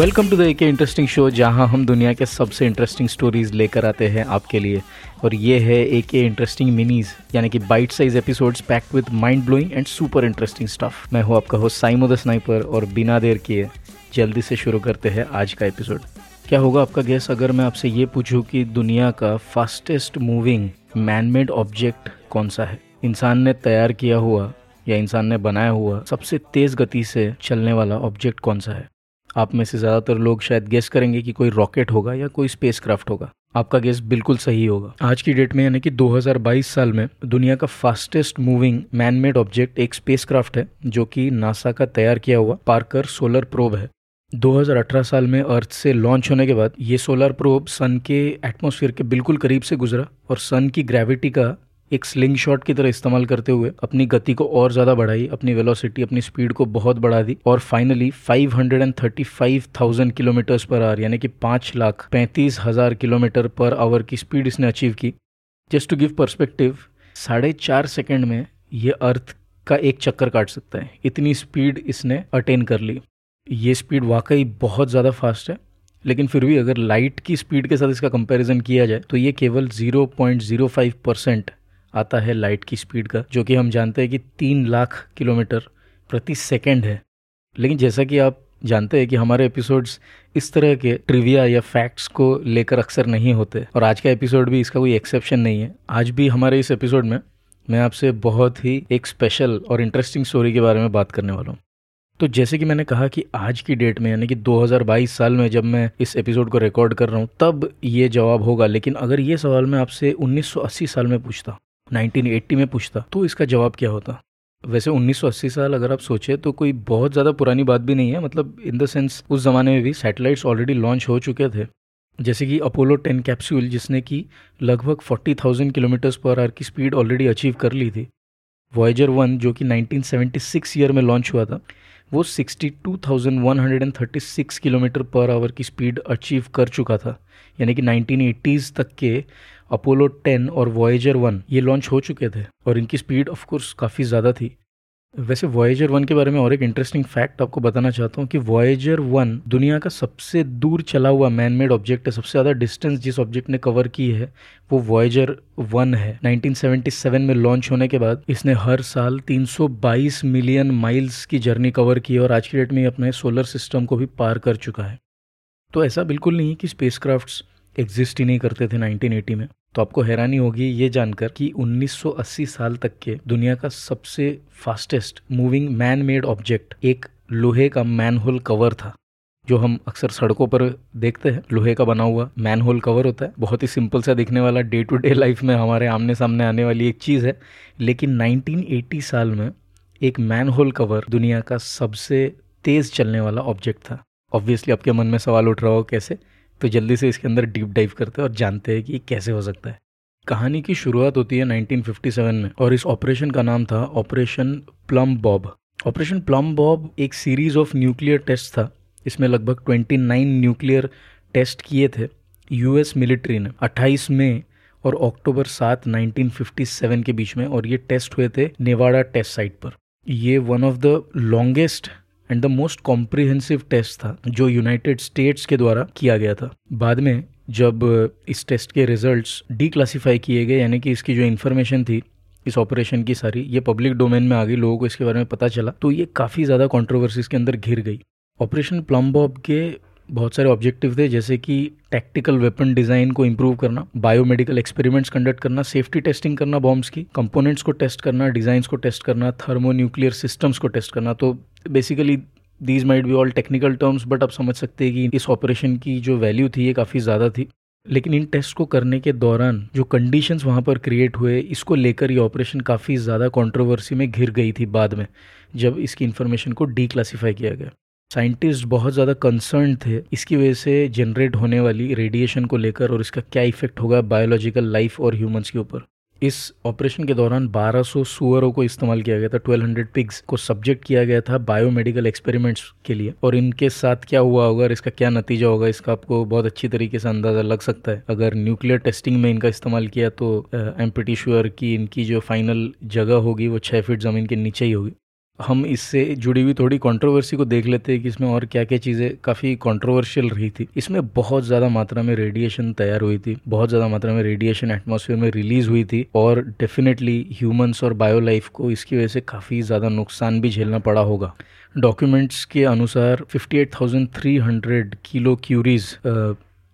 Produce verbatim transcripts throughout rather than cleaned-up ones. Welcome to the A के interesting show, जहां हम दुनिया के सबसे इंटरेस्टिंग स्टोरीज लेकर आते हैं आपके लिए। और ये है ए के इंटरेस्टिंग मिनीज, यानी कि bite size episodes packed with mind blowing and super interesting stuff. मैं हूं आपका होस्ट साइमो द स्नाइपर, और बिना देर किए जल्दी से शुरू करते हैं आज का एपिसोड। क्या होगा आपका गेस अगर मैं आपसे ये पूछूं कि दुनिया का fastest moving man made object कौन सा है? इंसान ने तैयार किया हुआ या इंसान ने बनाया हुआ सबसे तेज गति से चलने वाला ऑब्जेक्ट कौन सा है? आप में से ज़्यादातर लोग शायद गेस करेंगे कि कोई रॉकेट होगा या कोई स्पेसक्राफ्ट होगा। आपका गेस बिल्कुल सही होगा। आज की डेट में यानी कि दो हज़ार बाईस साल में दुनिया का fastest moving man made object एक स्पेसक्राफ्ट है, जो कि नासा का तैयार किया हुआ पार्कर सोलर प्रोब है। दो हज़ार अठारह साल में अर्थ से लॉन्च होने के बाद ये सोलर प्रोब सन के एटमोसफियर के बिल्कुल करीब से गुजरा और सन की ग्रेविटी का एक स्लिंग शॉट की तरह इस्तेमाल करते हुए अपनी गति को और ज़्यादा बढ़ाई, अपनी वेलोसिटी, अपनी स्पीड को बहुत बढ़ा दी और फाइनली पाँच लाख पैंतीस हज़ार किलोमीटर्स पर आवर यानी कि पाँच लाख पैंतीस हज़ार किलोमीटर पर आवर की स्पीड इसने अचीव की। जस्ट टू गिव पर्सपेक्टिव, साढ़े चार सेकेंड में ये अर्थ का एक चक्कर काट सकता है, इतनी स्पीड इसने अटेन कर ली। ये स्पीड वाकई बहुत ज़्यादा फास्ट है, लेकिन फिर भी अगर लाइट की स्पीड के साथ इसका कंपेरिजन किया जाए तो ये केवल zero point zero five percent आता है लाइट की स्पीड का, जो कि हम जानते हैं कि तीन लाख किलोमीटर प्रति सेकंड है। लेकिन जैसा कि आप जानते हैं कि हमारे एपिसोड्स इस तरह के ट्रिविया या फैक्ट्स को लेकर अक्सर नहीं होते, और आज का एपिसोड भी इसका कोई एक्सेप्शन नहीं है। आज भी हमारे इस एपिसोड में मैं आपसे बहुत ही एक स्पेशल और इंटरेस्टिंग स्टोरी के बारे में बात करने वाला हूँ। तो जैसे कि मैंने कहा कि आज की डेट में यानी कि दो हज़ार बाईस साल में जब मैं इस एपिसोड को रिकॉर्ड कर रहा हूँ तब ये जवाब होगा, लेकिन अगर ये सवाल मैं आपसे उन्नीस सौ अस्सी साल में पूछता, उन्नीस सौ अस्सी में पूछता, तो इसका जवाब क्या होता? वैसे उन्नीस सौ अस्सी साल अगर आप सोचे तो कोई बहुत ज़्यादा पुरानी बात भी नहीं है, मतलब इन द सेंस उस ज़माने में भी सैटेलाइट्स ऑलरेडी लॉन्च हो चुके थे, जैसे कि अपोलो टेन कैप्सूल जिसने कि लगभग चालीस हज़ार किलोमीटर्स पर आवर की स्पीड ऑलरेडी अचीव कर ली थी। वॉयजर वन जो कि नाइनटीन सेवेंटी सिक्स ईयर में लॉन्च हुआ था, वो बासठ हज़ार एक सौ छत्तीस किलोमीटर पर आवर की स्पीड अचीव कर चुका था, यानी कि नाइनटीन एटीज़ तक के अपोलो टेन और वॉयजर वन ये लॉन्च हो चुके थे और इनकी स्पीड ऑफ कोर्स काफ़ी ज़्यादा थी। वैसे वॉयजर वन के बारे में और एक इंटरेस्टिंग फैक्ट आपको बताना चाहता हूँ कि वॉयजर वन दुनिया का सबसे दूर चला हुआ मैन मेड ऑब्जेक्ट है। सबसे ज़्यादा डिस्टेंस जिस ऑब्जेक्ट ने कवर की है वो वॉयजर वन है। नाइनटीन सेवेंटी सेवन में लॉन्च होने के बाद इसने हर साल तीन सौ बाईस मिलियन माइल्स की जर्नी कवर की है और आज की डेट में अपने सोलर सिस्टम को भी पार कर चुका है। तो ऐसा बिल्कुल नहीं कि स्पेसक्राफ्ट्स एग्जिस्ट ही नहीं करते थे नाइनटीन एटी में। तो आपको हैरानी होगी ये जानकर कि उन्नीस सौ अस्सी साल तक के दुनिया का सबसे fastest moving man made object एक लोहे का मैनहोल कवर था, जो हम अक्सर सड़कों पर देखते हैं। लोहे का बना हुआ मैनहोल कवर होता है, बहुत ही सिंपल सा दिखने वाला, डे टू डे लाइफ में हमारे आमने सामने आने वाली एक चीज़ है। लेकिन नाइनटीन एटी साल में एक मैनहोल कवर दुनिया का सबसे तेज़ चलने वाला ऑब्जेक्ट था। ऑब्वियसली आपके मन में सवाल उठ रहा हो कैसे, तो जल्दी से इसके अंदर डीप डाइव करते हैं और जानते हैं कि कैसे हो सकता है। कहानी की शुरुआत होती है नाइनटीन फिफ्टी सेवन में और इस ऑपरेशन का नाम था ऑपरेशन प्लम्बॉब। ऑपरेशन प्लम्बॉब एक सीरीज़ ऑफ न्यूक्लियर टेस्ट था। इसमें लगभग उनतीस न्यूक्लियर टेस्ट किए थे यूएस मिलिट्री ने अट्ठाईस मई और अक्टूबर सात नाइनटीन फिफ्टी सेवन के बीच में, और ये टेस्ट हुए थे नेवाडा टेस्ट साइट पर। ये one of the longest and the most comprehensive test था जो यूनाइटेड स्टेट्स के द्वारा किया गया था। बाद में जब इस टेस्ट के रिजल्ट्स डीक्लासिफाई किए गए, यानी कि इसकी जो इन्फॉर्मेशन थी इस ऑपरेशन की सारी, ये पब्लिक डोमेन में आ गई, लोगों को इसके बारे में पता चला, तो ये काफ़ी ज़्यादा कंट्रोवर्सीज के अंदर घिर गई। ऑपरेशन प्लम्बॉब के बहुत सारे ऑब्जेक्टिव थे, जैसे कि टैक्टिकल वेपन डिज़ाइन को इम्प्रूव करना, बायोमेडिकल एक्सपेरिमेंट्स कंडक्ट करना, सेफ्टी टेस्टिंग करना, बॉम्ब्स की कंपोनेंट्स को टेस्ट करना, डिज़ाइंस को टेस्ट करना, थर्मो न्यूक्लियर सिस्टम्स को टेस्ट करना। तो basically these might be all technical terms, but आप समझ सकते हैं कि इस ऑपरेशन की जो वैल्यू थी ये काफ़ी ज़्यादा थी। लेकिन इन टेस्ट को करने के दौरान जो कंडीशंस वहाँ पर क्रिएट हुए, इसको लेकर ये ऑपरेशन काफ़ी ज़्यादा कंट्रोवर्सी में घिर गई थी बाद में, जब इसकी इन्फॉर्मेशन को डीक्लासिफाई किया गया। साइंटिस्ट बहुत ज़्यादा कंसर्न थे इसकी वजह से जनरेट होने वाली रेडिएशन को लेकर और इसका क्या इफेक्ट होगा बायोलॉजिकल लाइफ और ह्यूमंस के ऊपर। इस ऑपरेशन के दौरान बारह सौ सूअरों को इस्तेमाल किया गया था, बारह सौ पिग्स को सब्जेक्ट किया गया था बायोमेडिकल एक्सपेरिमेंट्स के लिए, और इनके साथ क्या हुआ होगा और इसका क्या नतीजा होगा इसका आपको बहुत अच्छी तरीके से अंदाज़ा लग सकता है। अगर न्यूक्लियर टेस्टिंग में इनका इस्तेमाल किया तो आई एम प्रीटी श्योर कि इनकी जो फाइनल जगह होगी वो छः फीट ज़मीन के नीचे ही होगी। हम इससे जुड़ी हुई थोड़ी कंट्रोवर्सी को देख लेते हैं कि इसमें और क्या क्या चीज़ें काफ़ी कंट्रोवर्शियल रही थी। इसमें बहुत ज़्यादा मात्रा में रेडिएशन तैयार हुई थी, बहुत ज़्यादा मात्रा में रेडिएशन एटमॉस्फेयर में रिलीज़ हुई थी और डेफिनेटली ह्यूमंस और बायो लाइफ को इसकी वजह से काफ़ी ज़्यादा नुकसान भी झेलना पड़ा होगा। डॉक्यूमेंट्स के अनुसार अट्ठावन हज़ार तीन सौ kilo curies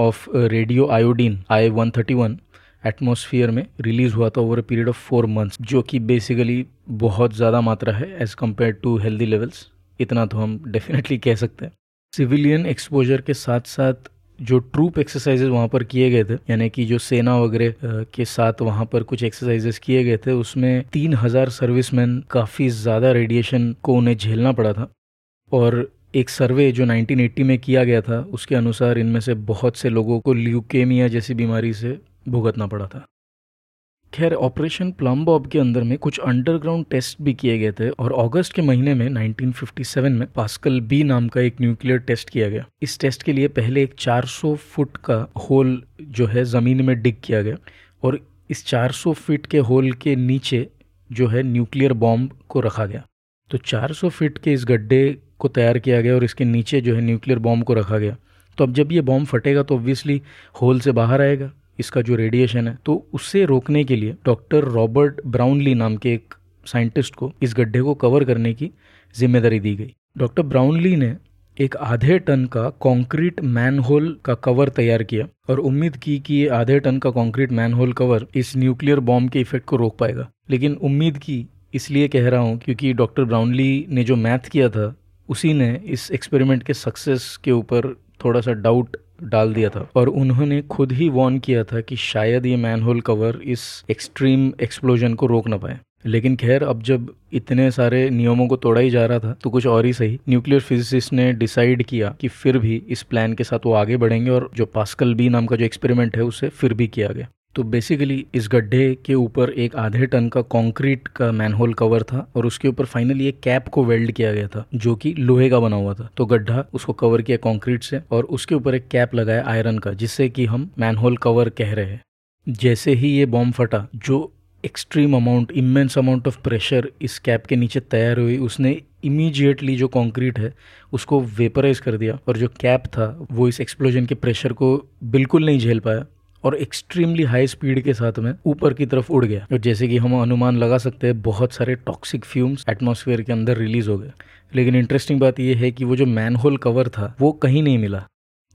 of radio iodine I one thirty one atmosphere में रिलीज़ हुआ था over a period of four months, जो कि बेसिकली बहुत ज़्यादा मात्रा है as compare to healthy levels, इतना तो हम डेफिनेटली कह सकते हैं। सिविलियन एक्सपोजर के साथ साथ जो ट्रूप एक्सरसाइजेज वहाँ पर किए गए थे, यानी कि जो सेना वगैरह के साथ वहाँ पर कुछ एक्सरसाइजेस किए गए थे, उसमें तीन हज़ार सर्विसमैन काफ़ी ज़्यादा रेडिएशन को उन्हें झेलना पड़ा था। और एक सर्वे जो नाइनटीन एटी में किया गया था उसके अनुसार इनमें से बहुत से लोगों को ल्यूकेमिया जैसी बीमारी से भुगतना पड़ा था। खैर, ऑपरेशन प्लम्बॉब के अंदर में कुछ अंडरग्राउंड टेस्ट भी किए गए थे और अगस्त के महीने में नाइनटीन फिफ्टी सेवन में पास्कल बी नाम का एक न्यूक्लियर टेस्ट किया गया। इस टेस्ट के लिए पहले एक चार सौ फुट का होल जो है ज़मीन में डिग किया गया और इस चार सौ फीट के होल के नीचे जो है न्यूक्लियर बॉम्ब को रखा गया। तो चार सौ फीट के इस गड्ढे को तैयार किया गया और इसके नीचे जो है न्यूक्लियर बॉम्ब को रखा गया। तो अब जब ये बॉम्ब फटेगा तो ऑब्वियसली होल से बाहर आएगा इसका जो रेडिएशन है, तो उसे रोकने के लिए डॉक्टर रॉबर्ट ब्राउनली नाम के एक साइंटिस्ट को इस गड्ढे को कवर करने की जिम्मेदारी दी गई। डॉक्टर ब्राउनली ने एक आधे टन का कंक्रीट मैनहोल का कवर तैयार किया और उम्मीद की कि ये आधे टन का कंक्रीट मैनहोल कवर इस न्यूक्लियर बॉम्ब के इफेक्ट को रोक पाएगा। लेकिन उम्मीद की इसलिए कह रहा हूँ क्योंकि डॉक्टर ब्राउनली ने जो मैथ किया था उसी ने इस एक्सपेरिमेंट के सक्सेस के ऊपर थोड़ा सा डाउट डाल दिया था और उन्होंने खुद ही वार्न किया था कि शायद ये मैनहोल कवर इस एक्सट्रीम एक्सप्लोजन को रोक ना पाए। लेकिन खैर, अब जब इतने सारे नियमों को तोड़ा ही जा रहा था तो कुछ और ही सही, न्यूक्लियर फिजिसिस्ट ने डिसाइड किया कि फिर भी इस प्लान के साथ वो आगे बढ़ेंगे और जो पास्कल बी नाम का जो एक्सपेरिमेंट है उसे फिर भी किया गया। तो बेसिकली इस गड्ढे के ऊपर एक आधे टन का कंक्रीट का मैनहोल कवर था और उसके ऊपर फाइनली एक कैप को वेल्ड किया गया था जो कि लोहे का बना हुआ था। तो गड्ढा उसको कवर किया कंक्रीट से और उसके ऊपर एक कैप लगाया आयरन का, जिससे कि हम मैनहोल कवर कह रहे हैं। जैसे ही ये बॉम्ब फटा, जो extreme amount immense amount of pressure इस कैप के नीचे तैयार हुई, उसने इमीडिएटली जो कंक्रीट है उसको वेपराइज कर दिया और जो कैप था वो इस एक्सप्लोजन के प्रेशर को बिल्कुल नहीं झेल पाया और एक्सट्रीमली हाई स्पीड के साथ में ऊपर की तरफ उड़ गया। और जैसे कि हम अनुमान लगा सकते हैं, बहुत सारे टॉक्सिक फ्यूम्स एटमॉस्फेयर के अंदर रिलीज़ हो गए। लेकिन इंटरेस्टिंग बात यह है कि वो जो मैनहोल कवर था वो कहीं नहीं मिला।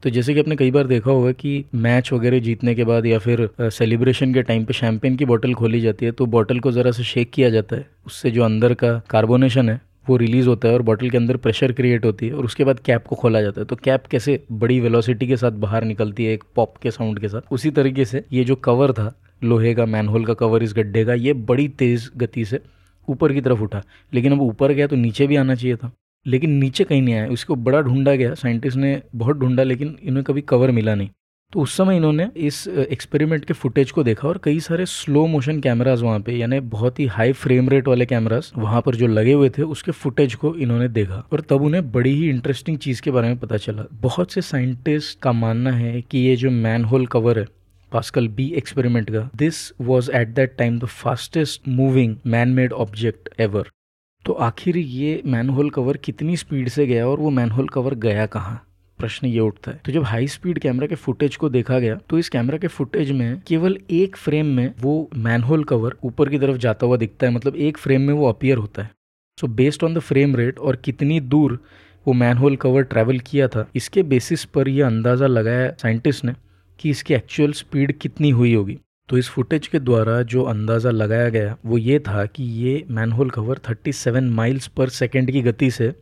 तो जैसे कि आपने कई बार देखा होगा कि मैच वगैरह जीतने के बाद या फिर सेलिब्रेशन के टाइम पे शैम्पेन की बॉटल खोली जाती है तो बॉटल को ज़रा सा शेक किया जाता है, उससे जो अंदर का कार्बोनेशन है वो रिलीज़ होता है और बॉटल के अंदर प्रेशर क्रिएट होती है और उसके बाद कैप को खोला जाता है। तो कैप कैसे बड़ी वेलोसिटी के साथ बाहर निकलती है एक पॉप के साउंड के साथ, उसी तरीके से ये जो कवर था लोहे का मैनहोल का कवर इस गड्ढे का, ये बड़ी तेज़ गति से ऊपर की तरफ उठा। लेकिन अब ऊपर गया तो नीचे भी आना चाहिए था, लेकिन नीचे कहीं नहीं आया। उसको बड़ा ढूंढा गया, साइंटिस्ट ने बहुत ढूंढा लेकिन इन्हें कभी कवर मिला नहीं। तो उस समय इन्होंने इस एक्सपेरिमेंट के फुटेज को देखा और कई सारे स्लो मोशन कैमरास वहाँ पे, यानी बहुत ही हाई फ्रेम रेट वाले कैमरास वहाँ पर जो लगे हुए थे उसके फुटेज को इन्होंने देखा और तब उन्हें बड़ी ही इंटरेस्टिंग चीज़ के बारे में पता चला। बहुत से साइंटिस्ट का मानना है कि ये जो मैनहोल कवर है पास्कल बी एक्सपेरिमेंट का, this was at that time the fastest moving man made object ever. तो आखिर ये मैनहोल कवर कितनी स्पीड से गया और वो मैनहोल कवर गया कहाँ, प्रश्न ये उठता है। तो जब हाई स्पीड कैमरा के फुटेज को देखा गया तो इस कैमरा के फुटेज में केवल एक फ्रेम में वो मैनहोल कवर ऊपर की तरफ जाता हुआ दिखता है, मतलब एक फ्रेम में वो अपीयर होता है। So based on the frame rate और कितनी दूर वो मैनहोल कवर ट्रैवल किया था, इसके बेसिस पर यह अंदाज़ा लगाया साइंटिस्ट ने कि इसकी एक्चुअल स्पीड कितनी हुई होगी। तो इस फुटेज के द्वारा जो अंदाज़ा लगाया गया वो ये था कि ये मैनहोल कवर सैंतीस माइल्स पर सेकेंड की गति से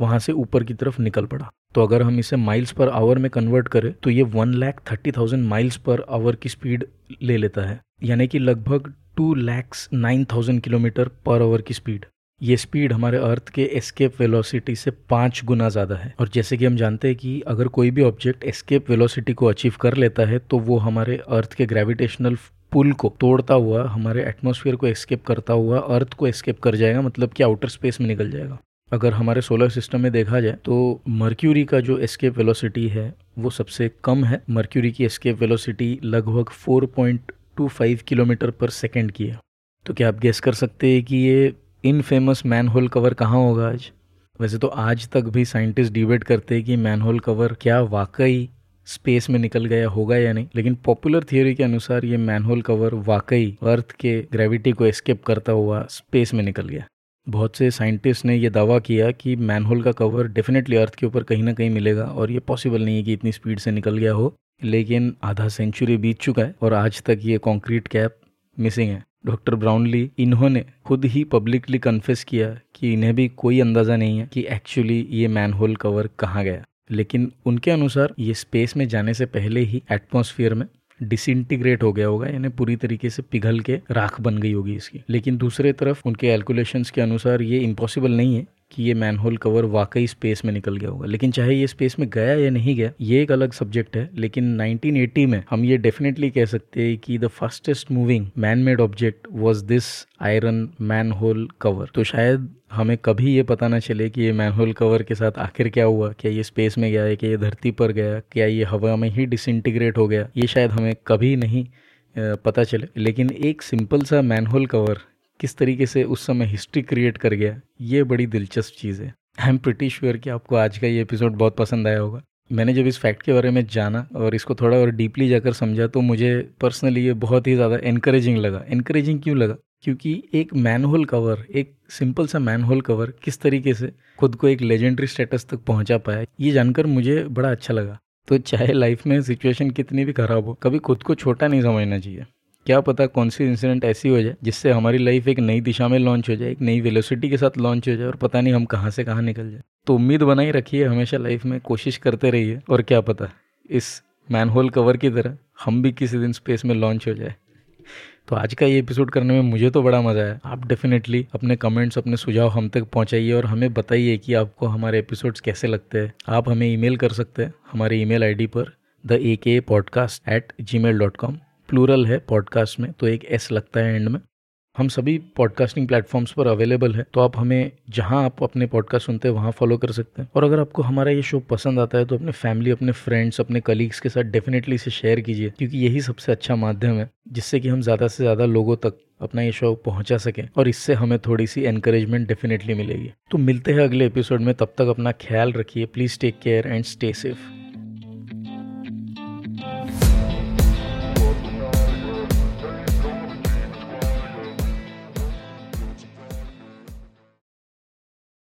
वहाँ से ऊपर की तरफ निकल पड़ा। तो अगर हम इसे माइल्स पर आवर में कन्वर्ट करें तो ये one lakh thirty thousand miles per hour की स्पीड ले लेता है, यानी कि लगभग two lakhs nine thousand kilometre per hour की स्पीड। ये स्पीड हमारे अर्थ के एस्केप वेलोसिटी से पाँच गुना ज़्यादा है और जैसे कि हम जानते हैं कि अगर कोई भी ऑब्जेक्ट एस्केप वेलोसिटी को अचीव कर लेता है तो वो हमारे अर्थ के ग्रेविटेशनल पुल को तोड़ता हुआ, हमारे एटमॉस्फेयर को एस्केप करता हुआ अर्थ को एस्केप कर जाएगा, मतलब कि आउटर स्पेस में निकल जाएगा। अगर हमारे सोलर सिस्टम में देखा जाए तो मर्क्यूरी का जो एस्केप वेलोसिटी है वो सबसे कम है। मर्क्यूरी की एस्केप वेलोसिटी लगभग four point two five kilometre per second की है। तो क्या आप गेस कर सकते हैं कि ये इनफेमस मैनहोल कवर कहाँ होगा आज? वैसे तो आज तक भी साइंटिस्ट डिबेट करते हैं कि मैनहोल कवर क्या वाकई स्पेस में निकल गया होगा या नहीं, लेकिन पॉपुलर थियोरी के अनुसार ये मैनहोल कवर वाकई अर्थ के ग्रेविटी को एस्केप करता हुआ स्पेस में निकल गया। बहुत से साइंटिस्ट ने यह दावा किया कि मैनहोल का कवर डेफिनेटली अर्थ के ऊपर कहीं ना कहीं मिलेगा और ये पॉसिबल नहीं है कि इतनी स्पीड से निकल गया हो, लेकिन आधा सेंचुरी बीत चुका है और आज तक ये कॉन्क्रीट कैप मिसिंग है। डॉक्टर ब्राउनली, इन्होंने खुद ही पब्लिकली कन्फेस किया कि इन्हें भी कोई अंदाज़ा नहीं है कि एक्चुअली ये मैनहोल कवर कहाँ गया, लेकिन उनके अनुसार ये स्पेस में जाने से पहले ही एटमॉस्फेयर में डिसइंटीग्रेट हो गया होगा, यानी पूरी तरीके से पिघल के राख बन गई होगी इसकी। लेकिन दूसरे तरफ उनके कैलकुलेशंस के अनुसार ये इम्पॉसिबल नहीं है कि ये मैनहोल कवर वाकई स्पेस में निकल गया होगा। लेकिन चाहे ये स्पेस में गया या नहीं गया, ये एक अलग सब्जेक्ट है, लेकिन नाइनटीन एटी में हम ये डेफिनेटली कह सकते हैं कि the fastest moving man made object was this iron manhole cover. तो शायद हमें कभी ये पता ना चले कि ये मैनहोल कवर के साथ आखिर क्या हुआ, क्या ये स्पेस में गया है, क्या ये धरती पर गया, क्या ये हवा में ही डिसइंटीग्रेट हो गया, ये शायद हमें कभी नहीं पता चले। लेकिन एक सिंपल सा मैनहोल कवर किस तरीके से उस समय हिस्ट्री क्रिएट कर गया, ये बड़ी दिलचस्प चीज़ है। आई एम प्रिटी श्योर कि आपको आज का ये एपिसोड बहुत पसंद आया होगा। मैंने जब इस फैक्ट के बारे में जाना और इसको थोड़ा और डीपली जाकर समझा तो मुझे पर्सनली ये बहुत ही ज़्यादा एनकरेजिंग लगा। एनकरेजिंग क्यों लगा? क्योंकि एक मैनहोल कवर, एक सिंपल सा मैनहोल कवर किस तरीके से खुद को एक लेजेंडरी स्टेटस तक पहुँचा पाया, ये जानकर मुझे बड़ा अच्छा लगा। तो चाहे लाइफ में सिचुएशन कितनी भी खराब हो, कभी खुद को छोटा नहीं समझना चाहिए। क्या पता कौन सी इंसिडेंट ऐसी हो जाए जिससे हमारी लाइफ एक नई दिशा में लॉन्च हो जाए, एक नई वेलोसिटी के साथ लॉन्च हो जाए और पता नहीं हम कहाँ से कहाँ निकल जाए। तो उम्मीद बनाए रखिए, हमेशा लाइफ में कोशिश करते रहिए, और क्या पता इस मैनहोल कवर की तरह हम भी किसी दिन स्पेस में लॉन्च हो जाए। तो आज का ये एपिसोड करने में मुझे तो बड़ा मज़ा आया। आप डेफिनेटली अपने कमेंट्स, अपने सुझाव हम तक पहुँचाइए और हमें बताइए कि आपको हमारे एपिसोड्स कैसे लगते हैं। आप हमें ईमेल कर सकते हैं हमारे ईमेल आईडी पर the A K podcast at gmail dot com. Plural है पॉडकास्ट में, तो एक एस लगता है एंड में। हम सभी पॉडकास्टिंग प्लेटफॉर्म्स पर अवेलेबल है, तो आप हमें जहां आप अपने पॉडकास्ट सुनते हैं वहां फॉलो कर सकते हैं। और अगर आपको हमारा ये शो पसंद आता है तो अपने फैमिली, अपने फ्रेंड्स, अपने कलीग्स के साथ डेफिनेटली इसे शेयर कीजिए, क्योंकि यही सबसे अच्छा माध्यम है जिससे कि हम ज़्यादा से ज़्यादा लोगों तक अपना ये शो पहुँचा सकें, और इससे हमें थोड़ी सी एनकरेजमेंट डेफिनेटली मिलेगी। तो मिलते हैं अगले एपिसोड में, तब तक अपना ख्याल रखिए। Please take care and stay safe.